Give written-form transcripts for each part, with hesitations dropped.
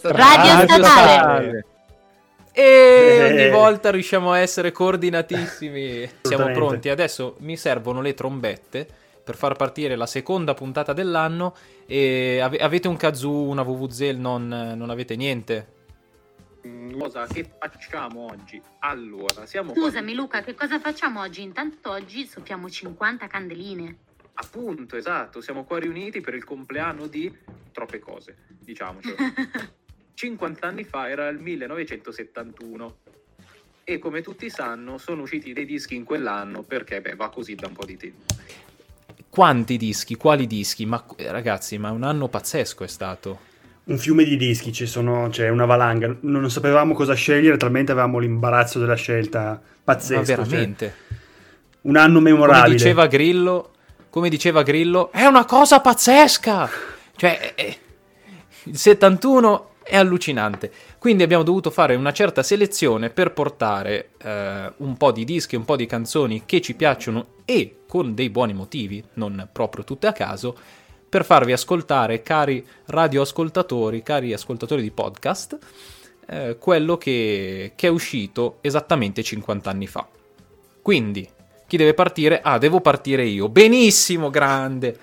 Radio statale. E ogni volta riusciamo a essere coordinatissimi. Siamo pronti. Adesso mi servono le trombette per far partire la seconda puntata dell'anno. E avete un kazoo, una vuvuzela? Non avete niente? Cosa che facciamo oggi? Allora, siamo scusami, Luca, che cosa facciamo oggi? Intanto oggi soffiamo 50 candeline. Appunto, esatto, siamo qua riuniti per il compleanno di troppe cose, diciamocelo. 50 anni fa era il 1971 e come tutti sanno sono usciti dei dischi in quell'anno perché va così da un po' di tempo. Quanti dischi, quali dischi? Ma ragazzi, ma un anno pazzesco è stato. Un fiume di dischi, c'è una valanga, non sapevamo cosa scegliere, talmente avevamo l'imbarazzo della scelta, pazzesco. Ma veramente. Cioè, un anno memorabile. Come diceva Grillo, è una cosa pazzesca! Cioè, il 71 è allucinante. Quindi abbiamo dovuto fare una certa selezione per portare un po' di dischi, un po' di canzoni che ci piacciono e con dei buoni motivi, non proprio tutte a caso, per farvi ascoltare, cari radioascoltatori, cari ascoltatori di podcast, quello che è uscito esattamente 50 anni fa. Quindi... chi deve partire? Ah, devo partire io. Benissimo, grande!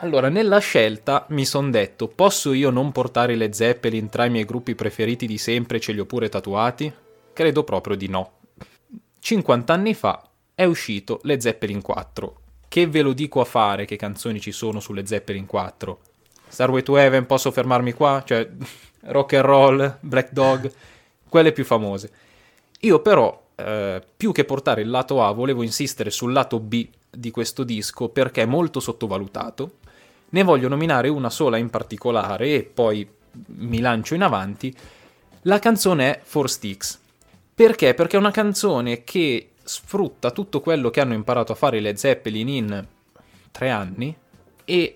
Allora, nella scelta mi son detto, posso io non portare Led Zeppelin tra i miei gruppi preferiti di sempre, ce li ho pure tatuati? Credo proprio di no. 50 anni fa è uscito Led Zeppelin 4. Che ve lo dico a fare che canzoni ci sono su Led Zeppelin 4? Stairway to Heaven, posso fermarmi qua? Cioè, Rock and Roll, Black Dog, quelle più famose. Io però... più che portare il lato A volevo insistere sul lato B di questo disco perché è molto sottovalutato. Ne voglio nominare una sola in particolare e poi mi lancio in avanti. La canzone è Four Sticks. Perché? Perché è una canzone che sfrutta tutto quello che hanno imparato a fare Led Zeppelin in 3 anni e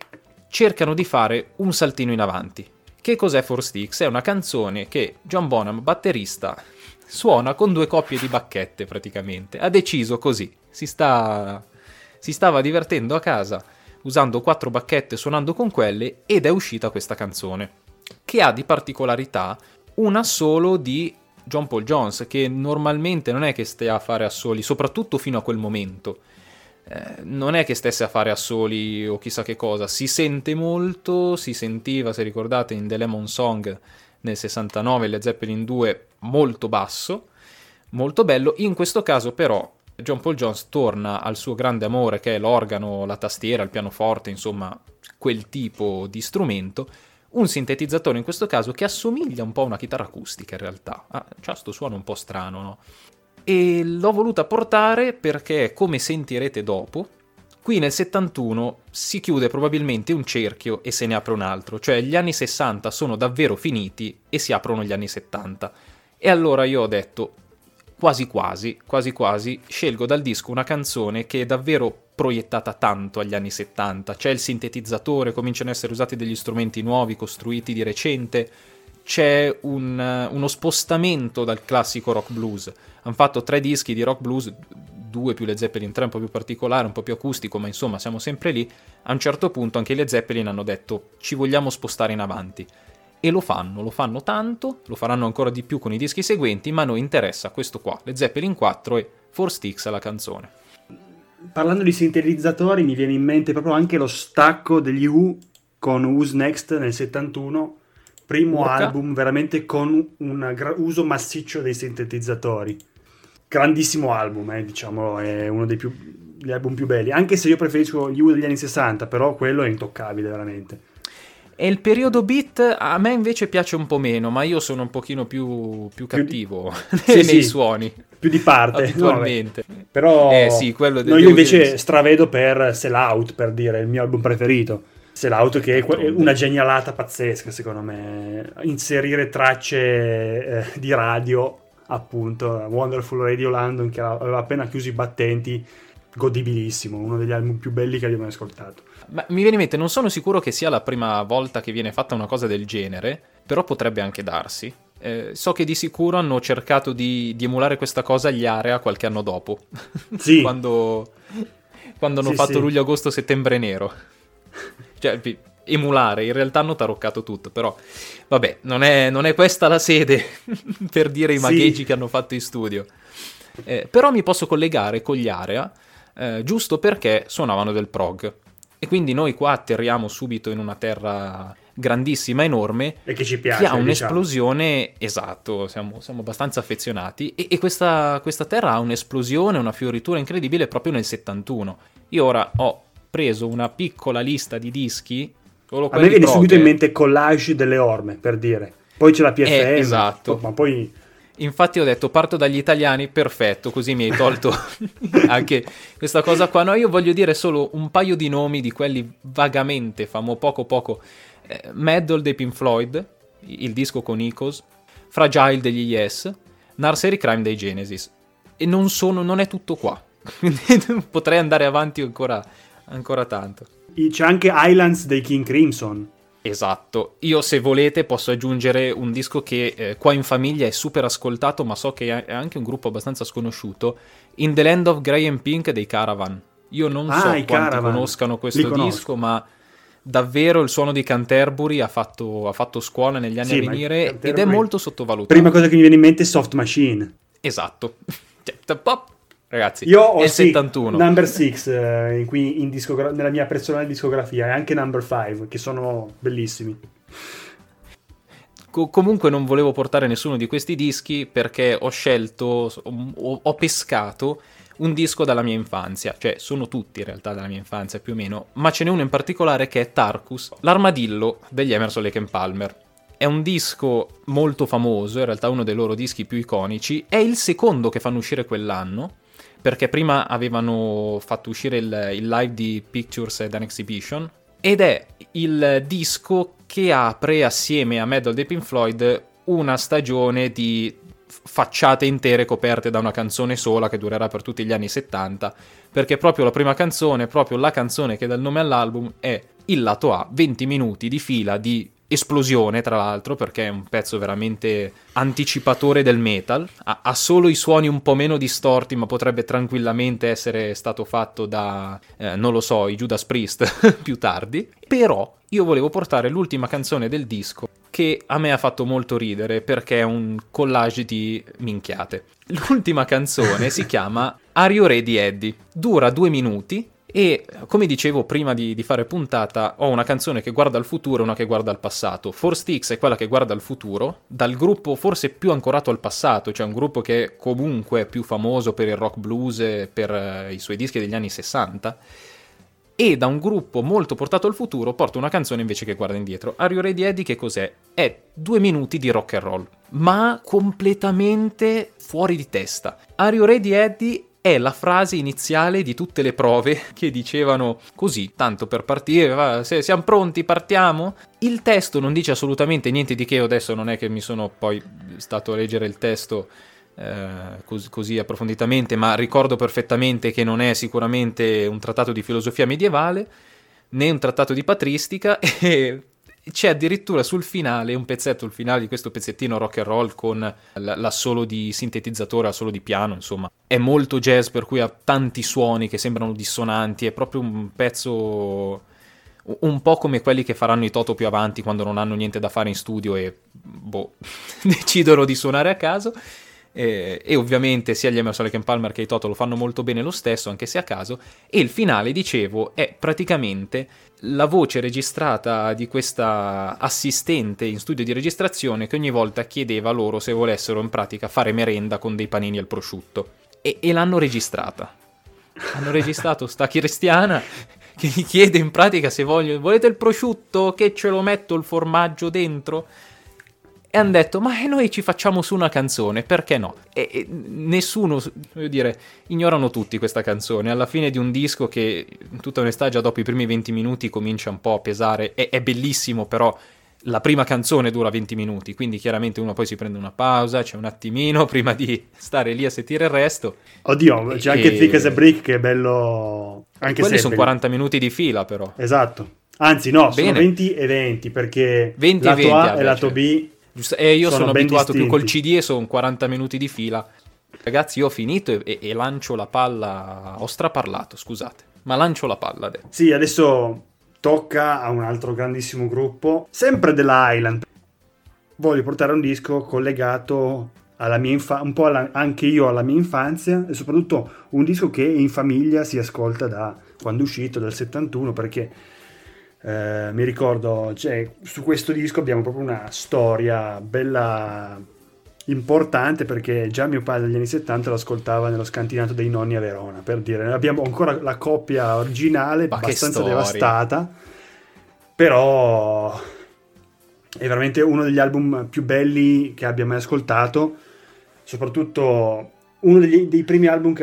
cercano di fare un saltino in avanti. Che cos'è Four Sticks? È una canzone che John Bonham, batterista, suona con 2 coppie di bacchette praticamente, ha deciso così, si stava divertendo a casa usando 4 bacchette, suonando con quelle, ed è uscita questa canzone, che ha di particolarità un assolo di John Paul Jones, che normalmente non è che stia a fare assoli, soprattutto fino a quel momento, non è che stesse a fare assoli o chissà che cosa, si sentiva, se ricordate, in The Lemon Song nel 69, Led Zeppelin 2, molto basso, molto bello. In questo caso però John Paul Jones torna al suo grande amore che è l'organo, la tastiera, il pianoforte, insomma quel tipo di strumento, un sintetizzatore in questo caso che assomiglia un po' a una chitarra acustica in realtà, c'ha sto suono un po' strano, no? E l'ho voluta portare perché, come sentirete dopo, qui nel 71 si chiude probabilmente un cerchio e se ne apre un altro, cioè gli anni 60 sono davvero finiti e si aprono gli anni 70. E allora io ho detto, quasi quasi, scelgo dal disco una canzone che è davvero proiettata tanto agli anni 70. C'è il sintetizzatore, cominciano ad essere usati degli strumenti nuovi, costruiti di recente, c'è uno spostamento dal classico rock blues. Hanno fatto 3 dischi di rock blues, 2 più Led Zeppelin 3, un po' più particolare, un po' più acustico, ma insomma siamo sempre lì. A un certo punto anche i Led Zeppelin hanno detto ci vogliamo spostare in avanti e lo fanno tanto, lo faranno ancora di più con i dischi seguenti, ma a noi interessa questo qua, Led Zeppelin 4 e Four Sticks alla canzone. Parlando di sintetizzatori mi viene in mente proprio anche lo stacco degli Who con Who's Next nel 71, primo album veramente con un uso massiccio dei sintetizzatori. Grandissimo album, diciamo, è uno dei degli album più belli, anche se io preferisco gli U degli anni 60, però quello è intoccabile veramente. E il periodo beat a me invece piace un po' meno, ma io sono un pochino più cattivo nei suoni. Più di parte. Abitualmente. No, però sì, quello no, io invece stravedo per Sell Out, per dire, il mio album preferito. Sell Out, che è una genialata pazzesca, secondo me. Inserire tracce di radio, appunto, Wonderful Radio London, che aveva appena chiuso i battenti, godibilissimo, uno degli album più belli che abbiamo ascoltato. Ma mi viene in mente, non sono sicuro che sia la prima volta che viene fatta una cosa del genere, però potrebbe anche darsi. So che di sicuro hanno cercato di emulare questa cosa agli Area qualche anno dopo. Sì. quando hanno fatto luglio, agosto, settembre nero. Cioè, emulare, in realtà hanno taroccato tutto, però vabbè, non è questa la sede per dire i magheggi che hanno fatto in studio. Però mi posso collegare con gli Area, giusto perché suonavano del prog. E quindi noi qua atterriamo subito in una terra grandissima, enorme, e che ci piace, che ha un'esplosione, diciamo. Esatto, siamo abbastanza affezionati, e questa terra ha un'esplosione, una fioritura incredibile proprio nel 71. Io ora ho preso una piccola lista di dischi, solo quelli. A me viene subito in mente Collage delle Orme, per dire. Poi c'è la PFM, esatto. Ma poi... Infatti ho detto, parto dagli italiani, perfetto, così mi hai tolto anche questa cosa qua. No, io voglio dire solo un paio di nomi di quelli vagamente famosi, poco. Meddle dei Pink Floyd, il disco con Echoes, Fragile degli Yes, Nursery Crime dei Genesis. E non è tutto qua, potrei andare avanti ancora tanto. C'è anche Islands dei King Crimson. Esatto, io se volete posso aggiungere un disco che qua in famiglia è super ascoltato, ma so che è anche un gruppo abbastanza sconosciuto, In the Land of Grey and Pink dei Caravan. Io non so quanti Caravan conoscano questo disco, ma davvero il suono di Canterbury ha fatto scuola negli anni a venire, ed è molto sottovalutato. Prima cosa che mi viene in mente è Soft Machine. Esatto. Ragazzi, io ho 71. Number 6 qui nella mia personale discografia, e anche Number 5, che sono bellissimi. Comunque non volevo portare nessuno di questi dischi, perché ho scelto, ho pescato un disco dalla mia infanzia, cioè sono tutti in realtà dalla mia infanzia più o meno, ma ce n'è uno in particolare che è Tarkus, l'Armadillo degli Emerson, Lake and Palmer. È un disco molto famoso, in realtà uno dei loro dischi più iconici, è il secondo che fanno uscire quell'anno, perché prima avevano fatto uscire il live di Pictures and an Exhibition, ed è il disco che apre, assieme a Meddle dei Pink Floyd, una stagione di facciate intere coperte da una canzone sola che durerà per tutti gli anni 70, perché proprio la prima canzone, proprio la canzone che dà il nome all'album, è il lato A, 20 minuti di fila di esplosione, tra l'altro, perché è un pezzo veramente anticipatore del metal, ha solo i suoni un po' meno distorti, ma potrebbe tranquillamente essere stato fatto da, non lo so, i Judas Priest più tardi. Però io volevo portare l'ultima canzone del disco, che a me ha fatto molto ridere, perché è un collage di minchiate. L'ultima canzone si chiama Are You Ready Eddie? Dura 2 minuti, e come dicevo prima di fare puntata, ho una canzone che guarda al futuro e una che guarda al passato. Four Sticks è quella che guarda al futuro, dal gruppo forse più ancorato al passato, cioè un gruppo che comunque è più famoso per il rock blues e per i suoi dischi degli anni 60, e da un gruppo molto portato al futuro porta una canzone invece che guarda indietro. Are You Ready Eddie che cos'è? È 2 minuti di rock and roll, ma completamente fuori di testa. Are You Ready Eddie è la frase iniziale di tutte le prove che dicevano così, tanto per partire, se siamo pronti partiamo. Il testo non dice assolutamente niente di che, adesso non è che mi sono poi stato a leggere il testo così approfonditamente, ma ricordo perfettamente che non è sicuramente un trattato di filosofia medievale, né un trattato di patristica, e c'è addirittura sul finale un pezzetto, il finale di questo pezzettino rock and roll con l'assolo di sintetizzatore, l'assolo di piano, insomma. È molto jazz, per cui ha tanti suoni che sembrano dissonanti, è proprio un pezzo un po' come quelli che faranno i Toto più avanti quando non hanno niente da fare in studio e decidono di suonare a caso. E ovviamente sia gli Emerson, Lake and Palmer che i Toto lo fanno molto bene lo stesso, anche se a caso. E il finale, dicevo, è praticamente la voce registrata di questa assistente in studio di registrazione che ogni volta chiedeva loro se volessero in pratica fare merenda con dei panini al prosciutto, e l'hanno registrata. Hanno registrato sta cristiana che gli chiede in pratica se volete il prosciutto, che ce lo metto il formaggio dentro? E hanno detto, ma noi ci facciamo su una canzone, perché no? E nessuno, voglio dire, ignorano tutti questa canzone. Alla fine di un disco che, in tutta onestà, già dopo i primi 20 minuti comincia un po' a pesare. È bellissimo, però la prima canzone dura 20 minuti, quindi chiaramente uno poi si prende una pausa, c'è un attimino prima di stare lì a sentire il resto. Oddio, c'è anche Thick as a Brick, che è bello anche quelli sempre. Sono 40 minuti di fila, però. Esatto. Anzi, no, sono 20 e 20, perché 20 lato 20, A e lato B... E io sono abituato distinti. Più col CD e sono 40 minuti di fila. Ragazzi, io ho finito e lancio la palla. Ho straparlato, scusate, ma lancio la palla adesso. Sì, adesso tocca a un altro grandissimo gruppo, sempre della Island. Voglio portare un disco collegato alla mia anche io alla mia infanzia, e soprattutto un disco che in famiglia si ascolta da quando è uscito, dal 71, perché mi ricordo, cioè, su questo disco abbiamo proprio una storia bella importante, perché già mio padre negli anni 70 lo ascoltava nello scantinato dei nonni a Verona, per dire. Abbiamo ancora la coppia originale, ma abbastanza devastata, però è veramente uno degli album più belli che abbia mai ascoltato, soprattutto uno dei primi album che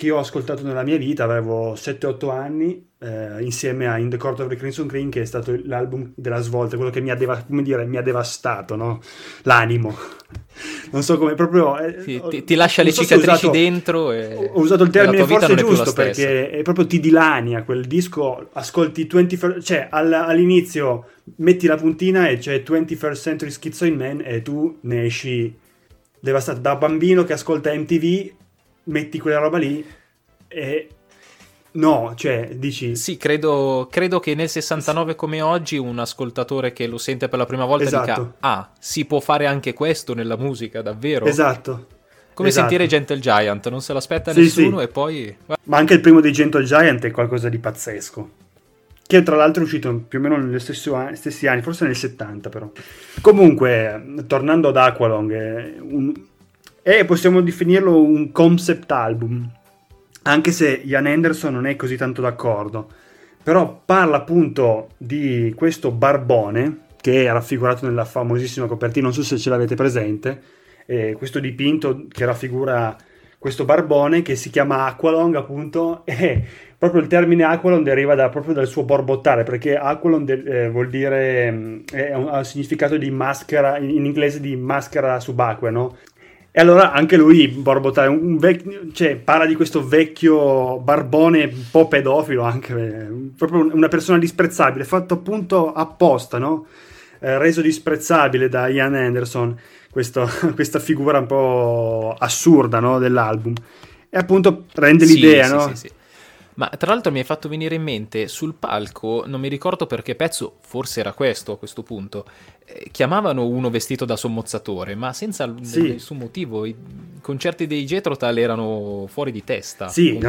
io ho ascoltato nella mia vita. Avevo 7-8 anni, insieme a In the Court of the Crimson King, che è stato l'album della svolta, quello che mi ha devastato, no? L'animo. Non so come, proprio... ti lascia le cicatrici dentro. Ho usato il termine forse giusto, perché è proprio, ti dilania quel disco. Ascolti cioè all'inizio metti la puntina e c'è 21st Century Schizoid Man e tu ne esci devastato. Da bambino che ascolta MTV metti quella roba lì e... No, cioè, dici... Sì, credo che nel 69 come oggi un ascoltatore che lo sente per la prima volta, esatto, dica, ah, si può fare anche questo nella musica, davvero? Esatto. Come sentire Gentle Giant, non se l'aspetta nessuno, sì. E poi... Ma anche il primo dei Gentle Giant è qualcosa di pazzesco, che tra l'altro è uscito più o meno negli stessi anni, forse nel 70 però. Comunque, tornando ad Aqualung, possiamo definirlo un concept album, anche se Ian Anderson non è così tanto d'accordo, però parla appunto di questo barbone che è raffigurato nella famosissima copertina, non so se ce l'avete presente, questo dipinto che raffigura questo barbone che si chiama Aqualung, appunto, e proprio il termine Aqualung deriva proprio dal suo borbottare, perché Aqualung vuol dire, ha un significato di maschera, in inglese di maschera subacquea, no? E allora anche lui borbottare, cioè parla di questo vecchio barbone un po' pedofilo, anche proprio una persona disprezzabile, fatto appunto apposta, no? Reso disprezzabile da Ian Anderson, questa figura un po' assurda, no? Dell'album, e appunto rende l'idea, sì, no? Sì, sì, sì. Ma tra l'altro mi hai fatto venire in mente, sul palco, non mi ricordo per che pezzo, forse era questo a questo punto, chiamavano uno vestito da sommozzatore, ma senza nessun motivo. I concerti dei Jethro Tull erano fuori di testa. Sì,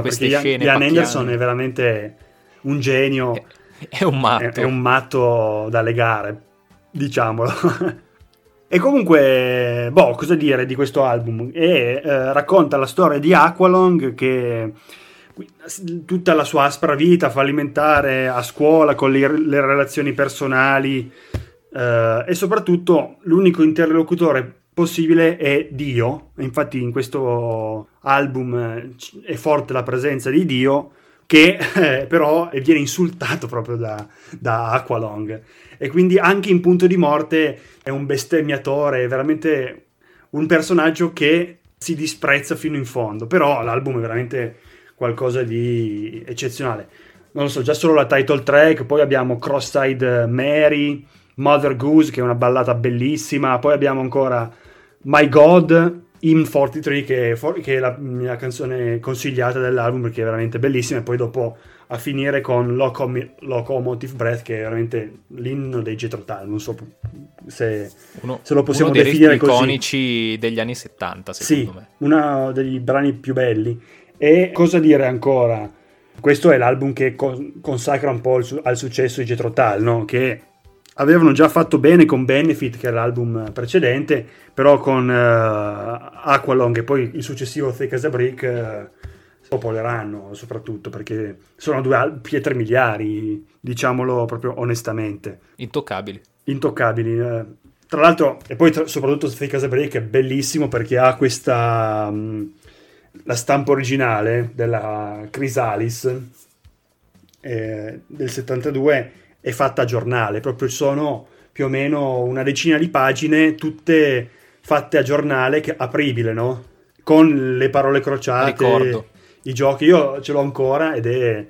queste scene. Ian Anderson è veramente un genio. È un matto. È un matto da legare, diciamolo. E comunque, cosa dire di questo album? Racconta la storia di Aqualung, che... tutta la sua aspra vita fallimentare a scuola, con le relazioni personali, e soprattutto l'unico interlocutore possibile è Dio. Infatti in questo album è forte la presenza di Dio, che però viene insultato proprio da Aqualung, e quindi anche in punto di morte è un bestemmiatore, è veramente un personaggio che si disprezza fino in fondo. Però l'album è veramente qualcosa di eccezionale, non lo so, già solo la title track. Poi abbiamo Cross-Eyed Mary, Mother Goose, che è una ballata bellissima, poi abbiamo ancora My God, Hymn 43, che è la mia canzone consigliata dell'album, perché è veramente bellissima, e poi dopo a finire con Locomotive Breath, che è veramente l'inno dei Jethro Tull, non so se lo possiamo definire così. Uno dei ritmi iconici degli anni 70, secondo me. Sì, uno dei brani più belli. E cosa dire ancora? Questo è l'album che consacra un po' al successo di Jethro Tull, no? Che avevano già fatto bene con Benefit, che era l'album precedente, però con Aqualung e poi il successivo Thick as a Brick popoleranno, soprattutto perché sono due pietre miliari, diciamolo proprio onestamente. Intoccabili. Tra l'altro, e poi soprattutto Thick as a Brick è bellissimo perché ha questa... la stampa originale della Chrysalis del 72 è fatta a giornale, proprio sono più o meno una decina di pagine tutte fatte a giornale, che apribile, no? Con le parole crociate, ricordo, i giochi. Io ce l'ho ancora ed è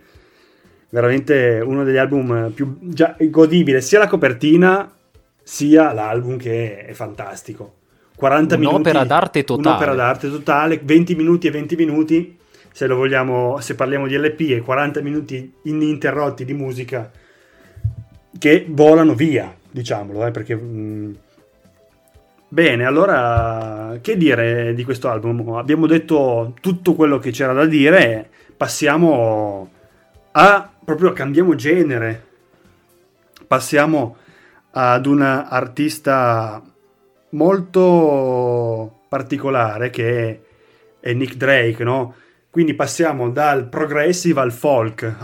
veramente uno degli album più godibile, sia la copertina sia l'album, che è fantastico. 40 minuti, un'opera d'arte totale, 20 minuti, se lo vogliamo, se parliamo di LP, e 40 minuti ininterrotti di musica che volano via, diciamolo, perché bene, allora che dire di questo album? Abbiamo detto tutto quello che c'era da dire, passiamo cambiamo genere, passiamo ad un artista molto particolare che è Nick Drake, no? Quindi passiamo dal progressive al folk,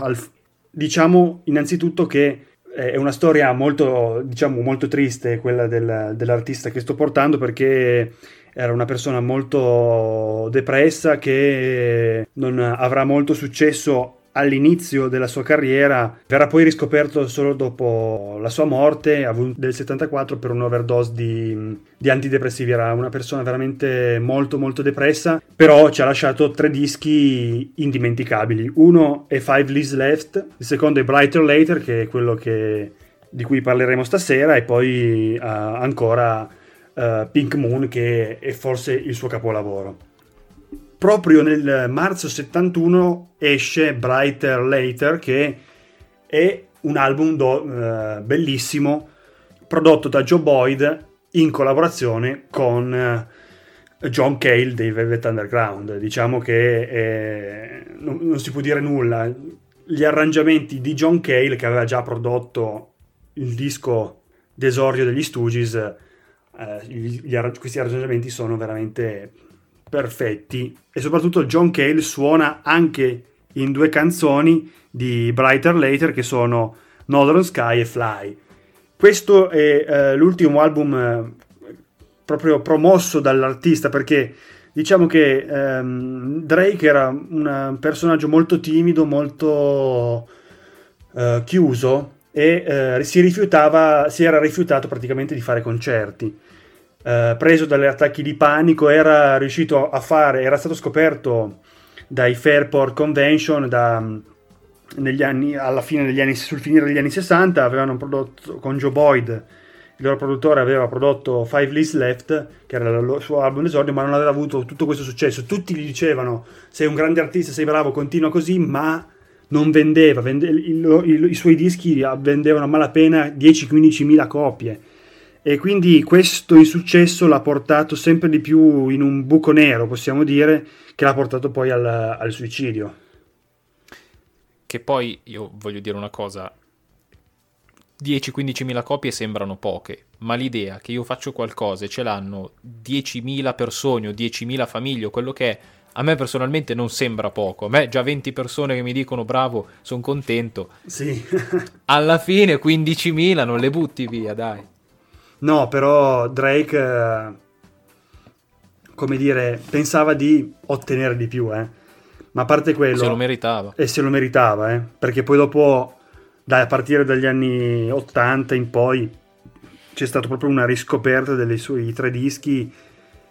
diciamo innanzitutto che è una storia molto, diciamo, molto triste quella dell'artista che sto portando, perché era una persona molto depressa che non avrà molto successo all'inizio della sua carriera, verrà poi riscoperto solo dopo la sua morte del 74 per un overdose di antidepressivi. Era una persona veramente molto molto depressa, però ci ha lasciato 3 dischi indimenticabili. Uno è Five Leaves Left, il secondo è Bryter Layter, che è quello di cui parleremo stasera, e poi ancora Pink Moon, che è forse il suo capolavoro. Proprio nel marzo 71 esce Bryter Layter, che è un album bellissimo, prodotto da Joe Boyd in collaborazione con John Cale dei Velvet Underground. Diciamo che non si può dire nulla. Gli arrangiamenti di John Cale, che aveva già prodotto il disco d'esordio degli Stooges, questi arrangiamenti sono veramente perfetti, e soprattutto John Cale suona anche in 2 canzoni di Bryter Layter, che sono Northern Sky e Fly. Questo è l'ultimo album proprio promosso dall'artista, perché diciamo che Drake era un personaggio molto timido, molto chiuso, e si era rifiutato praticamente di fare concerti. Preso dagli attacchi di panico, era stato scoperto dai Fairport Convention sul finire degli anni 60. Avevano prodotto con Joe Boyd, il loro produttore aveva prodotto Five Leaves Left, che era il suo album d'esordio, ma non aveva avuto tutto questo successo. Tutti gli dicevano: sei un grande artista, sei bravo, continua così, ma non vendeva. I suoi dischi vendevano a malapena 10-15.000 copie. E quindi questo insuccesso l'ha portato sempre di più in un buco nero, possiamo dire, che l'ha portato poi al suicidio. Che poi, io voglio dire una cosa, 10-15.000 copie sembrano poche, ma l'idea che io faccio qualcosa e ce l'hanno 10.000 persone o 10.000 famiglie o quello che è, a me personalmente non sembra poco. A me già 20 persone che mi dicono bravo, sono contento. Sì. Alla fine 15.000 non le butti via, dai. No, però Drake, come dire, pensava di ottenere di più, ma a parte quello... Se lo meritava, perché poi dopo, a partire dagli anni 80 in poi, c'è stata proprio una riscoperta dei suoi 3 dischi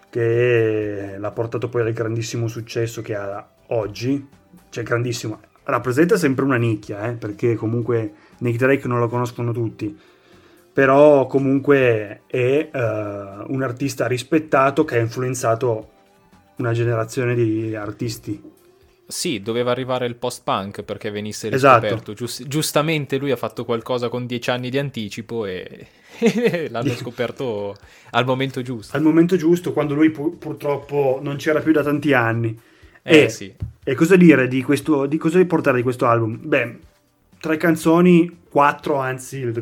che l'ha portato poi al grandissimo successo che ha oggi. Cioè, grandissimo, rappresenta sempre una nicchia, perché comunque Nick Drake non lo conoscono tutti. Però comunque è un artista rispettato che ha influenzato una generazione di artisti. Sì, doveva arrivare il post-punk perché venisse riscoperto. Esatto. Giustamente lui ha fatto qualcosa con 10 anni di anticipo e l'hanno scoperto al momento giusto. Al momento giusto, quando lui purtroppo non c'era più da tanti anni. Sì. E cosa dire cosa riportare di questo album? Beh, 3 canzoni, 4 anzi, le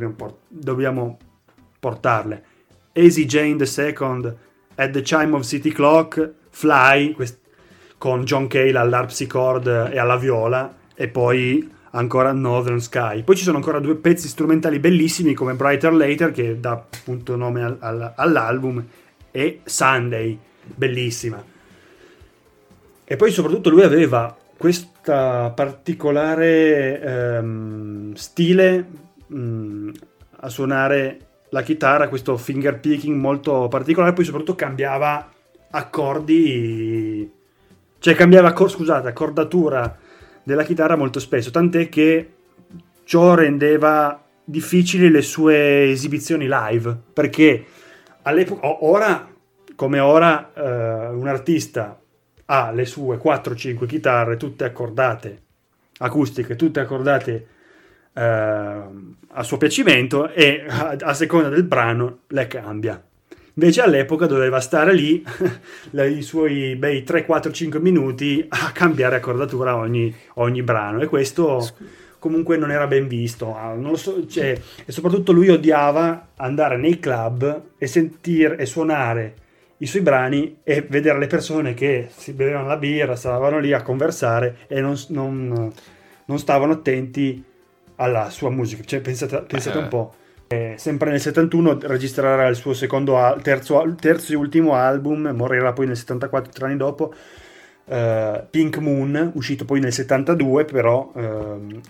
dobbiamo portarle. Easy Jane the Second, At the Chime of City Clock, Fly, con John Cale all'harpsichord e alla viola, e poi ancora Northern Sky. Poi ci sono ancora due pezzi strumentali bellissimi come Bryter Layter, che dà appunto nome all'album, e Sunday, bellissima. E poi soprattutto lui aveva questa particolare stile a suonare la chitarra, questo finger picking molto particolare. Poi soprattutto cambiava accordi, cioè cambiava accordatura della chitarra molto spesso, tant'è che ciò rendeva difficili le sue esibizioni live, perché all'epoca, ora come ora, un artista ha le sue 4-5 chitarre tutte accordate, acustiche, tutte accordate a suo piacimento, e a seconda del brano le cambia. Invece all'epoca doveva stare lì i suoi bei 3-4-5 minuti a cambiare accordatura ogni brano, e questo comunque non era ben visto, non lo so, cioè, e soprattutto lui odiava andare nei club e sentire e suonare i suoi brani e vedere le persone che si bevevano la birra, stavano lì a conversare e non stavano attenti alla sua musica. Cioè, pensate un po'. Sempre nel 71 registrerà il suo terzo e ultimo album, morirà poi nel 74, 3 anni dopo, Pink Moon, uscito poi nel 72, però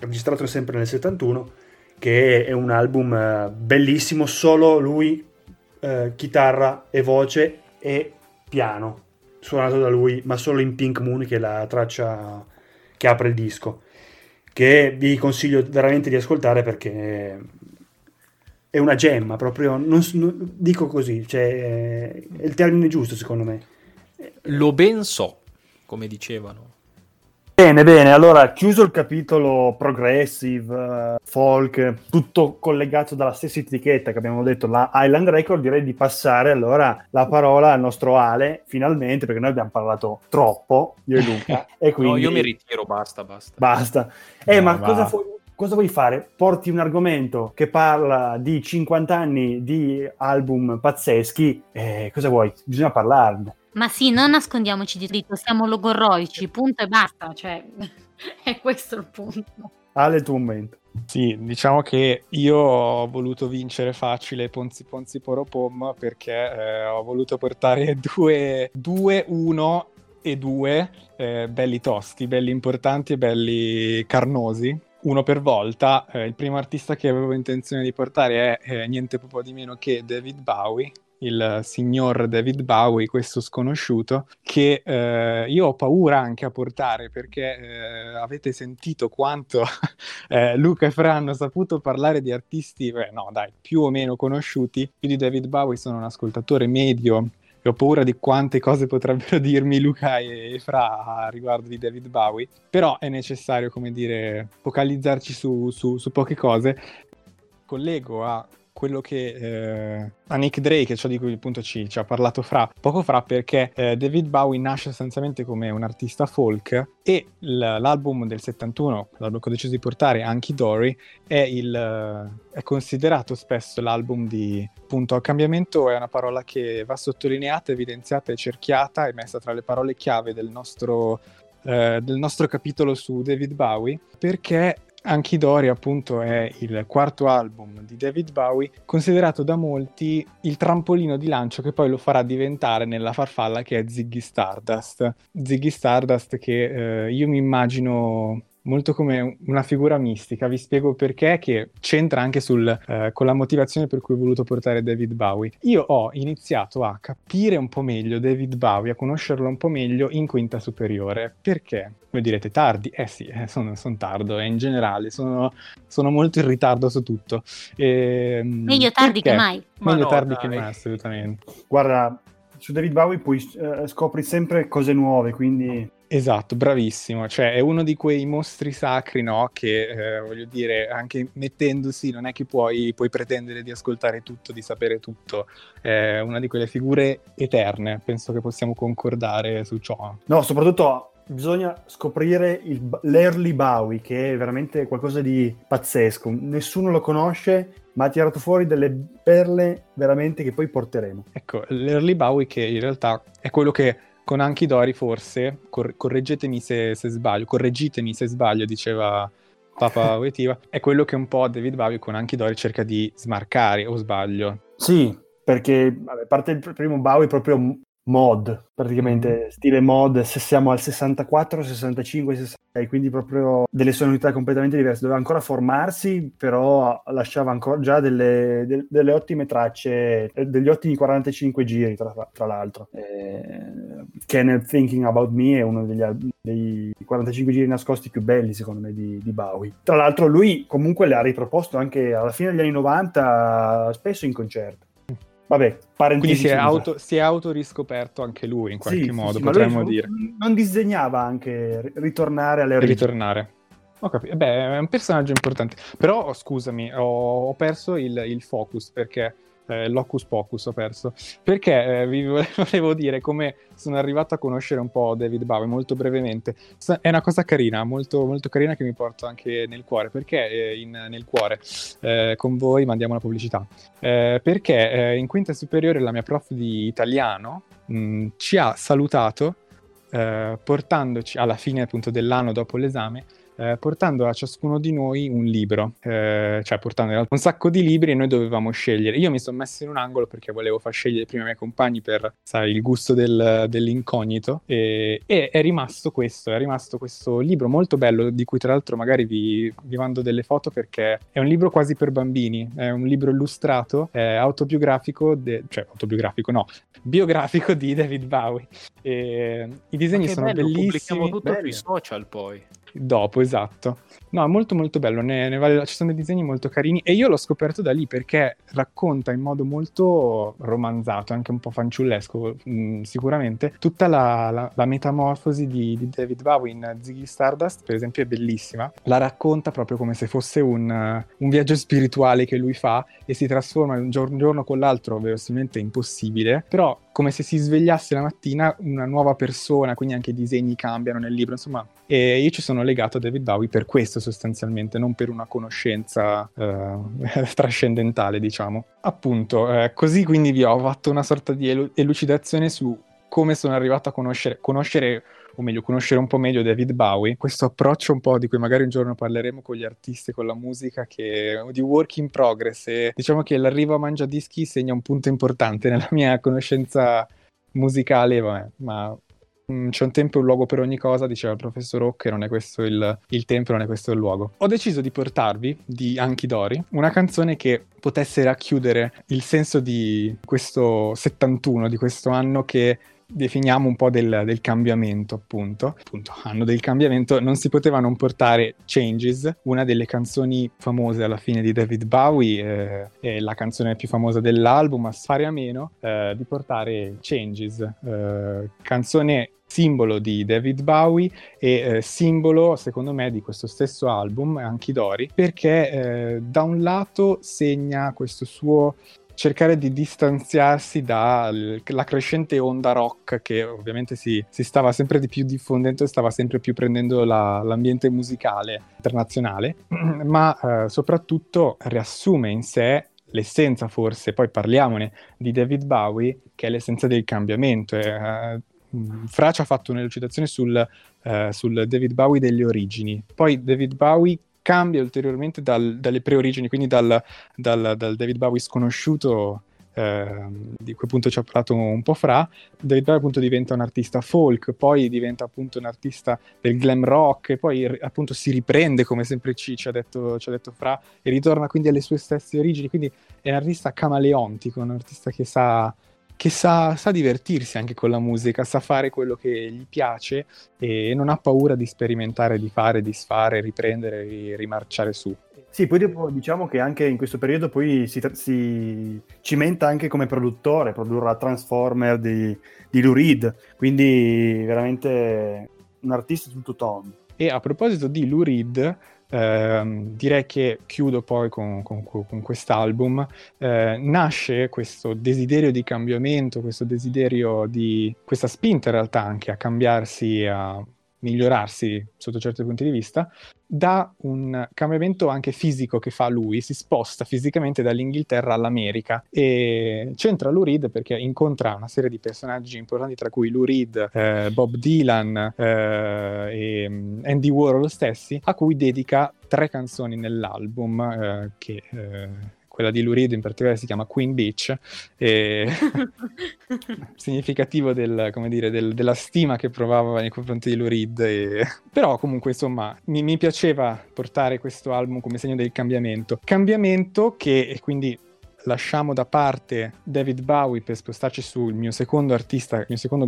registrato sempre nel 71, che è un album bellissimo, solo lui, chitarra e voce e piano, suonato da lui, ma solo in Pink Moon, che è la traccia che apre il disco, che vi consiglio veramente di ascoltare perché è una gemma, proprio, non dico così, cioè è il termine giusto secondo me. Lo ben so, come dicevano. Bene, allora chiuso il capitolo progressive, folk, tutto collegato dalla stessa etichetta che abbiamo detto, la Island Record, direi di passare allora la parola al nostro Ale, finalmente, perché noi abbiamo parlato troppo, io e Luca, e quindi... No, io mi ritiro, basta. Cosa vuoi fare? Porti un argomento che parla di 50 anni di album pazzeschi, cosa vuoi? Bisogna parlarne. Ma sì, non nascondiamoci dietro, siamo logorroici, punto e basta, cioè è questo il punto. Ale, tu un momento. Sì, diciamo che io ho voluto vincere facile Ponzi Ponzi Poropom perché ho voluto portare 2, 1 e 2 belli tosti, belli importanti e belli carnosi. Uno per volta. Il primo artista che avevo intenzione di portare è niente po' di meno che David Bowie, il signor David Bowie, questo sconosciuto, che io ho paura anche a portare perché avete sentito quanto Luca e Fra hanno saputo parlare di artisti, più o meno conosciuti. Io di David Bowie sono un ascoltatore medio, ho paura di quante cose potrebbero dirmi Luca e Fra riguardo di David Bowie, però è necessario, come dire, focalizzarci su poche cose. Collego a quello che a Nick Drake, ciò di cui appunto ci ha parlato Fra poco fa, perché David Bowie nasce sostanzialmente come un artista folk e l'album del 71, l'album che ho deciso di portare, Hunky Dory, è considerato spesso l'album di appunto cambiamento. È una parola che va sottolineata, evidenziata e cerchiata e messa tra le parole chiave del nostro capitolo su David Bowie, perché Hunky Dory appunto è il quarto album di David Bowie, considerato da molti il trampolino di lancio che poi lo farà diventare nella farfalla che è Ziggy Stardust, che io mi immagino molto come una figura mistica. Vi spiego perché, che c'entra anche con la motivazione per cui ho voluto portare David Bowie. Io ho iniziato a capire un po' meglio David Bowie, a conoscerlo un po' meglio in quinta superiore. Perché? Voi direte tardi? Sì, sono tardo, in generale sono molto in ritardo su tutto. Meglio tardi che mai. Assolutamente. Guarda, su David Bowie poi scopri sempre cose nuove, quindi... Esatto, bravissimo, cioè è uno di quei mostri sacri, no? Che voglio dire, anche mettendosi non è che puoi pretendere di ascoltare tutto, di sapere tutto, è una di quelle figure eterne, penso che possiamo concordare su ciò. No, soprattutto bisogna scoprire l'early Bowie, che è veramente qualcosa di pazzesco, nessuno lo conosce, ma ha tirato fuori delle perle veramente che poi porteremo. Ecco, l'early Bowie che in realtà è quello che con Hunky Dory forse, correggetemi se sbaglio, diceva Papa Wojtyła, è quello che un po' David Bowie con Hunky Dory cerca di smarcare, o sbaglio? Sì, perché a parte il primo Bowie proprio mod, praticamente stile mod, se siamo al 64, 65, 66, quindi proprio delle sonorità completamente diverse, doveva ancora formarsi, però lasciava ancora già delle ottime tracce, degli ottimi 45 giri tra l'altro. Can't Help Thinking About Me è uno dei 45 giri nascosti più belli secondo me di Bowie. Tra l'altro lui comunque l'ha riproposto anche alla fine degli anni 90 spesso in concerto. Vabbè, quindi si è autoriscoperto anche lui in qualche modo, potremmo dire. Non disegnava anche ritornare alle origini. Ritornare. Ho capito. Beh, è un personaggio importante. Però, scusami, ho perso il focus, perché l'hocus pocus ho perso. Perché vi volevo dire come sono arrivato a conoscere un po' David Bowie, molto brevemente. È una cosa carina, molto, molto carina, che mi porto anche nel cuore. Perché nel cuore? Con voi mandiamo la pubblicità. Perché in quinta superiore la mia prof di italiano ci ha salutato, portandoci alla fine appunto dell'anno dopo l'esame, portando a ciascuno di noi un libro, cioè portando un sacco di libri, e noi dovevamo scegliere. Io mi sono messo in un angolo perché volevo far scegliere prima i miei compagni per, sai, il gusto dell'incognito, e è rimasto questo libro molto bello, di cui tra l'altro magari vi mando delle foto, perché è un libro quasi per bambini, è un libro illustrato, biografico di David Bowie, e i disegni sono bellissimi. Pubblichiamo tutto sui social poi. Dopo, esatto. No, molto molto bello, ci sono dei disegni molto carini, e io l'ho scoperto da lì, perché racconta in modo molto romanzato, anche un po' fanciullesco sicuramente, tutta la metamorfosi di David Bowie in Ziggy Stardust, per esempio, è bellissima. La racconta proprio come se fosse un viaggio spirituale che lui fa, e si trasforma un giorno con l'altro, verosimilmente impossibile, però come se si svegliasse la mattina una nuova persona, quindi anche i disegni cambiano nel libro, insomma. E io ci sono legato a David Bowie per questo, sostanzialmente, non per una conoscenza trascendentale, diciamo. Appunto, così quindi vi ho fatto una sorta di elucidazione su come sono arrivato a conoscere un po' meglio David Bowie, questo approccio un po' di cui magari un giorno parleremo con gli artisti, con la musica, che di work in progress, e diciamo che l'arrivo a Mangiadischi segna un punto importante nella mia conoscenza musicale, vabbè, ma c'è un tempo e un luogo per ogni cosa, diceva il professor Ock, e non è questo il tempo, non è questo il luogo. Ho deciso di portarvi, di Hunky Dory, una canzone che potesse racchiudere il senso di questo 71, di questo anno che definiamo un po' del cambiamento, appunto anno del cambiamento. Non si poteva non portare Changes, una delle canzoni famose alla fine di David Bowie, è la canzone più famosa dell'album, ma fare a meno di portare Changes, canzone simbolo di David Bowie e simbolo, secondo me, di questo stesso album, Hunky Dory, perché da un lato segna questo suo cercare di distanziarsi dalla crescente onda rock che ovviamente si stava sempre di più diffondendo e stava sempre più prendendo l'ambiente musicale internazionale, ma soprattutto riassume in sé l'essenza, forse, poi parliamone, di David Bowie, che è l'essenza del cambiamento. Fra ci ha fatto un'elucidazione sul David Bowie delle origini, poi David Bowie cambia ulteriormente dalle preorigini, quindi dal David Bowie sconosciuto, di cui appunto ci ha parlato un po' Fra. David Bowie appunto diventa un artista folk, poi diventa appunto un artista del glam rock, e poi appunto si riprende, come sempre ci ha detto Fra, e ritorna quindi alle sue stesse origini. Quindi è un artista camaleontico, un artista che sa divertirsi anche con la musica, sa fare quello che gli piace e non ha paura di sperimentare, di fare, disfare, riprendere, rimarciare su. Sì, poi diciamo che anche in questo periodo poi si cimenta anche come produttore, produrrà Transformer di Lou Reed, quindi veramente un artista tutto tondo. E a proposito di Lou Reed, direi che chiudo poi con quest'album. Nasce questo desiderio di cambiamento, questo desiderio di questa spinta in realtà anche a cambiarsi, a migliorarsi sotto certi punti di vista, da un cambiamento anche fisico che fa lui, si sposta fisicamente dall'Inghilterra all'America, e c'entra Lou Reed perché incontra una serie di personaggi importanti, tra cui Lou Reed, Bob Dylan e Andy Warhol stessi, a cui dedica 3 canzoni nell'album, che... quella di Lou Reed in particolare si chiama Queen Beach, e significativo del, come dire, della stima che provava nei confronti di Lou Reed. E... però comunque, insomma, mi piaceva portare questo album come segno del cambiamento che, e quindi lasciamo da parte David Bowie per spostarci sul mio secondo artista, il mio secondo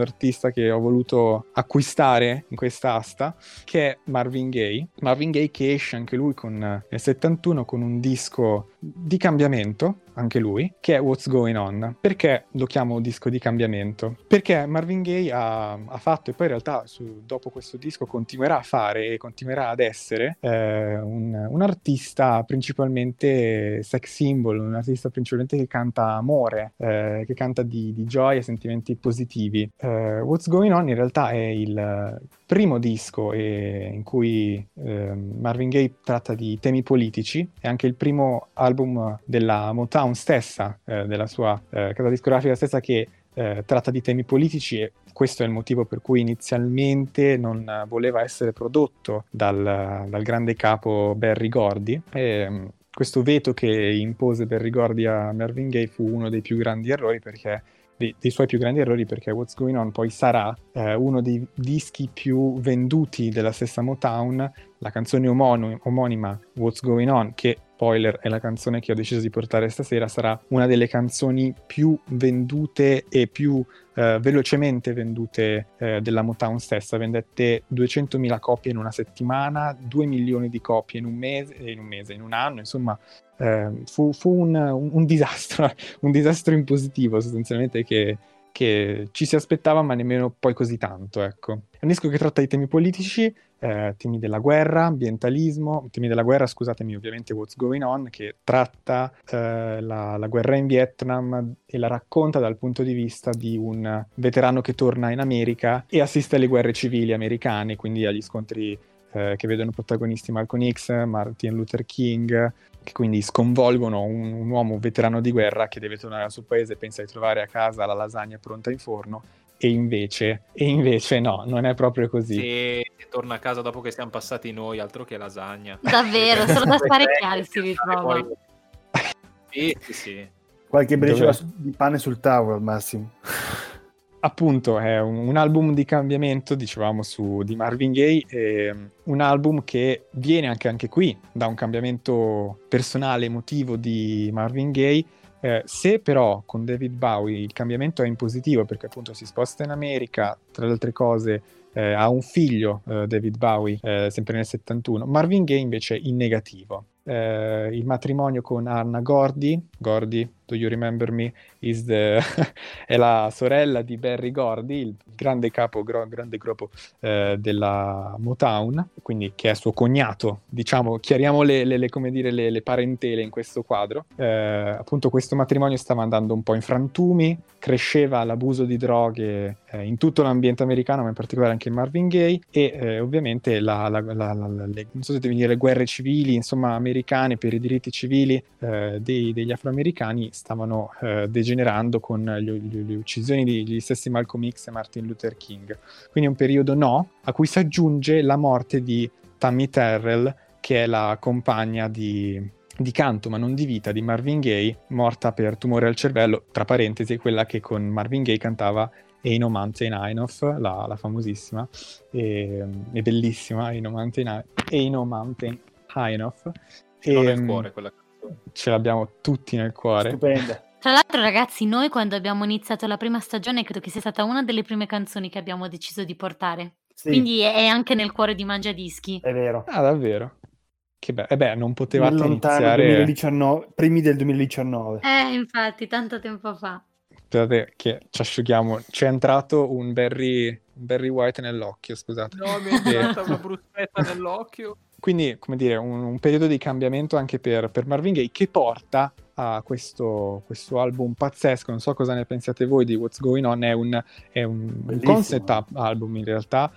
artista che ho voluto acquistare in questa asta, che è Marvin Gaye, che esce anche lui nel 71 con un disco di cambiamento, anche lui, che è What's Going On. Perché lo chiamo disco di cambiamento? Perché Marvin Gaye ha fatto, e poi in realtà dopo questo disco continuerà a fare e continuerà ad essere un artista principalmente sex symbol, un artista principalmente che canta amore, che canta di gioia e sentimenti positivi. What's Going On in realtà è il primo disco in cui Marvin Gaye tratta di temi politici, è anche il primo album della Motown stessa, della sua casa discografica stessa, che tratta di temi politici, e questo è il motivo per cui inizialmente non voleva essere prodotto dal grande capo Berry Gordy. Questo veto che impose Berry Gordy a Marvin Gaye fu uno dei più grandi errori, perché dei suoi più grandi errori, perché What's Going On poi sarà uno dei dischi più venduti della stessa Motown. La canzone omonima What's Going On, che, spoiler, è la canzone che ho deciso di portare stasera, sarà una delle canzoni più vendute e più velocemente vendute della Motown stessa. Vendette 200.000 copie in una settimana, 2 milioni di copie in un anno, insomma. Fu un disastro, un disastro in positivo sostanzialmente, che ci si aspettava ma nemmeno poi così tanto, ecco. È un disco che tratta di temi politici, temi della guerra, ambientalismo, temi della guerra, scusatemi, ovviamente What's Going On, che tratta la guerra in Vietnam e la racconta dal punto di vista di un veterano che torna in America e assiste alle guerre civili americane, quindi agli scontri che vedono protagonisti Malcolm X, Martin Luther King, che quindi sconvolgono un uomo veterano di guerra che deve tornare al suo paese e pensa di trovare a casa la lasagna pronta in forno, e invece no, non è proprio così. Se torna a casa dopo che siamo passati noi, altro che lasagna. Davvero, solo da stare chiari si ritrova. Sì. Qualche briciola di pane sul tavolo al massimo. Appunto, è un album di cambiamento, dicevamo, di Marvin Gaye, un album che viene anche qui da un cambiamento personale, emotivo di Marvin Gaye, se però con David Bowie il cambiamento è in positivo, perché appunto si sposta in America, tra le altre cose ha un figlio, David Bowie, sempre nel 71, Marvin Gaye invece in negativo. Il matrimonio con Anna Gordy, Do You Remember Me, è la sorella di Berry Gordy, il grande capo della Motown, quindi che è suo cognato, diciamo. Chiariamo le parentele in questo quadro. Appunto, questo matrimonio stava andando un po' in frantumi, cresceva l'abuso di droghe in tutto l'ambiente americano, ma in particolare anche in Marvin Gaye, e ovviamente non so se devi dire le guerre civili, insomma, americane per i diritti civili degli afroamericani stavano degenerando, con le uccisioni degli stessi Malcolm X e Martin Luther King. Quindi è un periodo a cui si aggiunge la morte di Tammy Terrell, che è la compagna di canto ma non di vita di Marvin Gaye, morta per tumore al cervello, tra parentesi quella che con Marvin Gaye cantava Ain't No Mountain High Enough, la famosissima e bellissima Ain't No Mountain High Enough. Ce l'ho nel cuore quella canzone. Ce l'abbiamo tutti nel cuore. Stupenda. Tra l'altro, ragazzi, noi quando abbiamo iniziato la prima stagione credo che sia stata una delle prime canzoni che abbiamo deciso di portare. Sì. Quindi è anche nel cuore di Mangiadischi. È vero. Ah, davvero? Che bello. Non potevate iniziare... 2019, primi del 2019. Infatti, tanto tempo fa. Scusate che ci asciughiamo. C'è entrato un Barry White nell'occhio, scusate. No, mi è entrata una bruschetta nell'occhio. Quindi, come dire, un periodo di cambiamento anche per Marvin Gaye, che porta a questo album pazzesco. Non so cosa ne pensiate voi di What's Going On. È un concept album in realtà,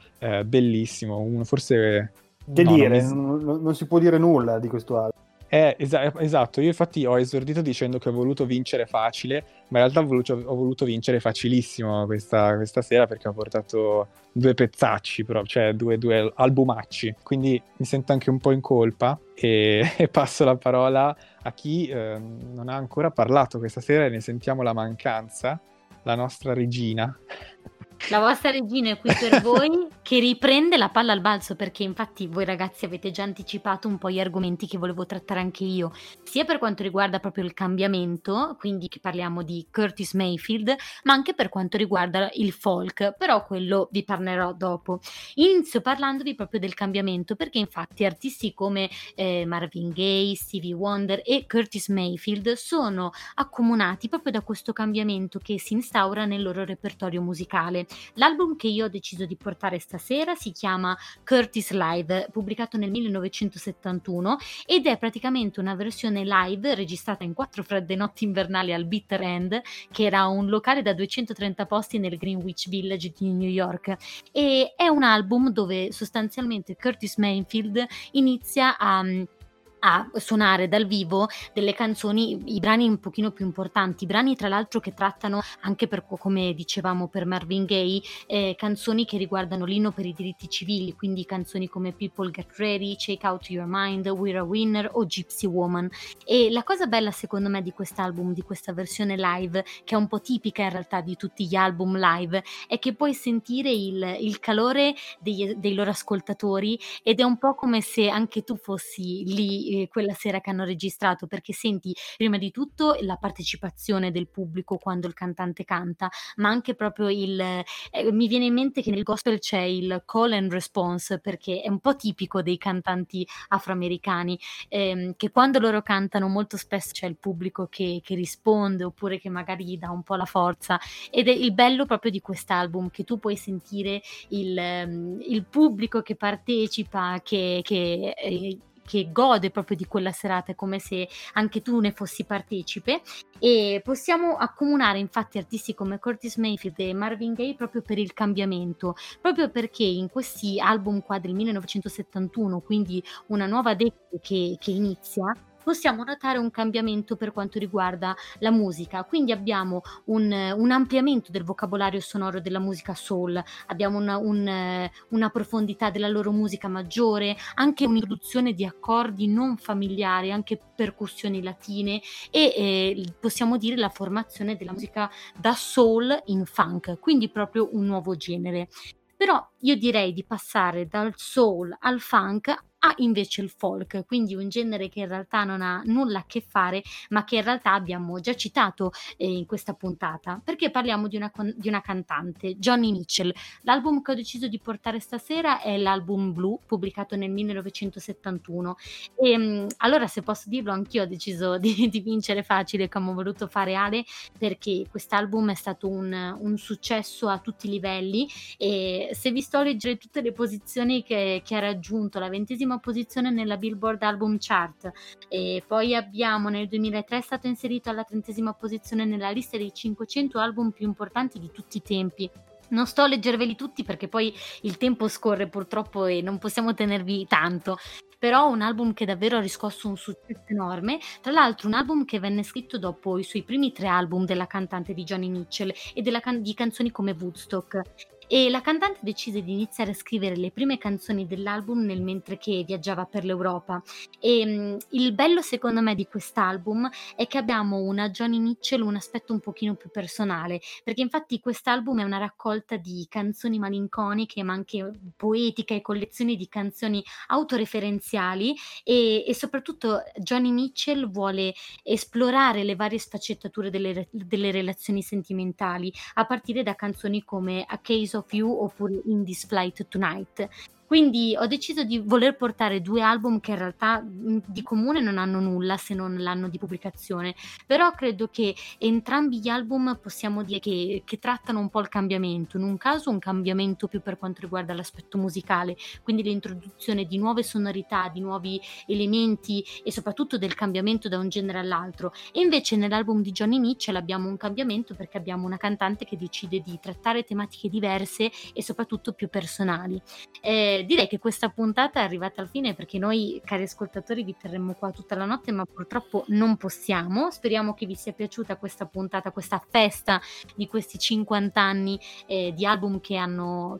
bellissimo, uno forse... non si può dire nulla di questo album. Esatto, io infatti ho esordito dicendo che ho voluto vincere facile, ma in realtà ho voluto vincere facilissimo questa sera, perché ho portato due pezzacci, però, cioè due albumacci, quindi mi sento anche un po' in colpa e passo la parola a chi non ha ancora parlato questa sera e ne sentiamo la mancanza, la nostra regina. La vostra regina è qui per voi, che riprende la palla al balzo, perché infatti voi ragazzi avete già anticipato un po' gli argomenti che volevo trattare anche io, sia per quanto riguarda proprio il cambiamento, quindi che parliamo di Curtis Mayfield, ma anche per quanto riguarda il folk, però quello vi parlerò dopo. Inizio parlandovi proprio del cambiamento, perché infatti artisti come Marvin Gaye, Stevie Wonder e Curtis Mayfield sono accomunati proprio da questo cambiamento che si instaura nel loro repertorio musicale. L'album che io ho deciso di portare stasera si chiama Curtis Live, pubblicato nel 1971, ed è praticamente una versione live registrata in 4 fredde notti invernali al Bitter End, che era un locale da 230 posti nel Greenwich Village di New York, e è un album dove sostanzialmente Curtis Mayfield inizia a suonare dal vivo delle canzoni, i brani un pochino più importanti, brani tra l'altro che trattano anche, per come dicevamo per Marvin Gaye, canzoni che riguardano l'inno per i diritti civili, quindi canzoni come People Get Ready, Check Out Your Mind, We're a Winner o Gypsy Woman. E la cosa bella secondo me di quest'album, di questa versione live, che è un po' tipica in realtà di tutti gli album live, è che puoi sentire il calore dei loro ascoltatori, ed è un po' come se anche tu fossi lì quella sera che hanno registrato, perché senti prima di tutto la partecipazione del pubblico quando il cantante canta, ma anche proprio mi viene in mente che nel gospel c'è il call and response, perché è un po' tipico dei cantanti afroamericani, che quando loro cantano molto spesso c'è il pubblico che risponde, oppure che magari gli dà un po' la forza, ed è il bello proprio di quest'album, che tu puoi sentire il pubblico che partecipa, che gode proprio di quella serata, è come se anche tu ne fossi partecipe. E possiamo accomunare infatti artisti come Curtis Mayfield e Marvin Gaye proprio per il cambiamento, proprio perché in questi album qua del 1971, quindi una nuova decade che inizia, possiamo notare un cambiamento per quanto riguarda la musica. Quindi abbiamo un ampliamento del vocabolario sonoro della musica soul, abbiamo una profondità della loro musica maggiore, anche un'introduzione di accordi non familiari, anche percussioni latine, e possiamo dire la formazione della musica da soul in funk, quindi proprio un nuovo genere. Però io direi di passare dal soul al funk a invece il folk, quindi un genere che in realtà non ha nulla a che fare, ma che in realtà abbiamo già citato in questa puntata, perché parliamo di una cantante, Joni Mitchell. L'album che ho deciso di portare stasera è l'album Blue, pubblicato nel 1971. E allora, se posso dirlo, anch'io ho deciso di vincere facile, come ho voluto fare Ale, perché quest'album è stato un successo a tutti i livelli, e se vi sto a leggere tutte le posizioni che ha raggiunto, la 20ª posizione nella Billboard Album Chart, e poi abbiamo nel 2003 è stato inserito alla 30ª posizione nella lista dei 500 album più importanti di tutti i tempi. Non sto a leggerveli tutti perché poi il tempo scorre purtroppo e non possiamo tenervi tanto, però un album che davvero ha riscosso un successo enorme, tra l'altro un album che venne scritto dopo i suoi primi 3 album della cantante, di Joni Mitchell, e di canzoni come Woodstock. E la cantante decise di iniziare a scrivere le prime canzoni dell'album mentre che viaggiava per l'Europa. E il bello secondo me di quest'album è che abbiamo una Joni Mitchell, un aspetto un pochino più personale, perché infatti quest'album è una raccolta di canzoni malinconiche, ma anche poetiche, e collezioni di canzoni autoreferenziali, e soprattutto Joni Mitchell vuole esplorare le varie sfaccettature delle relazioni sentimentali, a partire da canzoni come A Case of You oppure In This Flight Tonight. Quindi ho deciso di voler portare due album che in realtà di comune non hanno nulla se non l'anno di pubblicazione, però credo che entrambi gli album possiamo dire che trattano un po' il cambiamento, in un caso un cambiamento più per quanto riguarda l'aspetto musicale, quindi l'introduzione di nuove sonorità, di nuovi elementi e soprattutto del cambiamento da un genere all'altro, e invece nell'album di Johnny Mitchell abbiamo un cambiamento perché abbiamo una cantante che decide di trattare tematiche diverse e soprattutto più personali. Direi che questa puntata è arrivata al fine, perché noi, cari ascoltatori, vi terremo qua tutta la notte, ma purtroppo non possiamo. Speriamo che vi sia piaciuta questa puntata, questa festa di questi 50 anni di album che hanno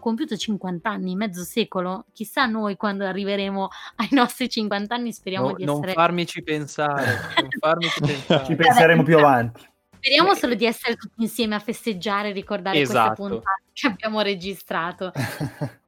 compiuto 50 anni, mezzo secolo. Chissà noi quando arriveremo ai nostri 50 anni, speriamo di essere... Non farmici pensare. Ci penseremo più avanti. Speriamo solo di essere tutti insieme a festeggiare e ricordare questa puntata che abbiamo registrato.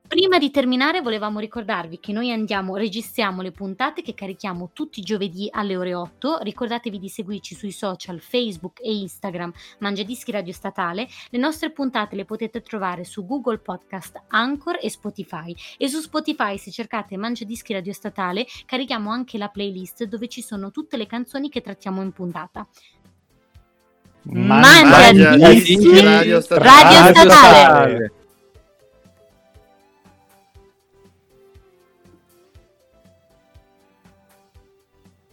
Prima di terminare volevamo ricordarvi che noi registriamo le puntate che carichiamo tutti i giovedì alle ore 8. Ricordatevi di seguirci sui social, Facebook e Instagram, Mangiadischi Radio Statale. Le nostre puntate le potete trovare su Google Podcast, Anchor e Spotify. E su Spotify, se cercate Mangiadischi Radio Statale, carichiamo anche la playlist dove ci sono tutte le canzoni che trattiamo in puntata. Mangiadischi Radio Statale!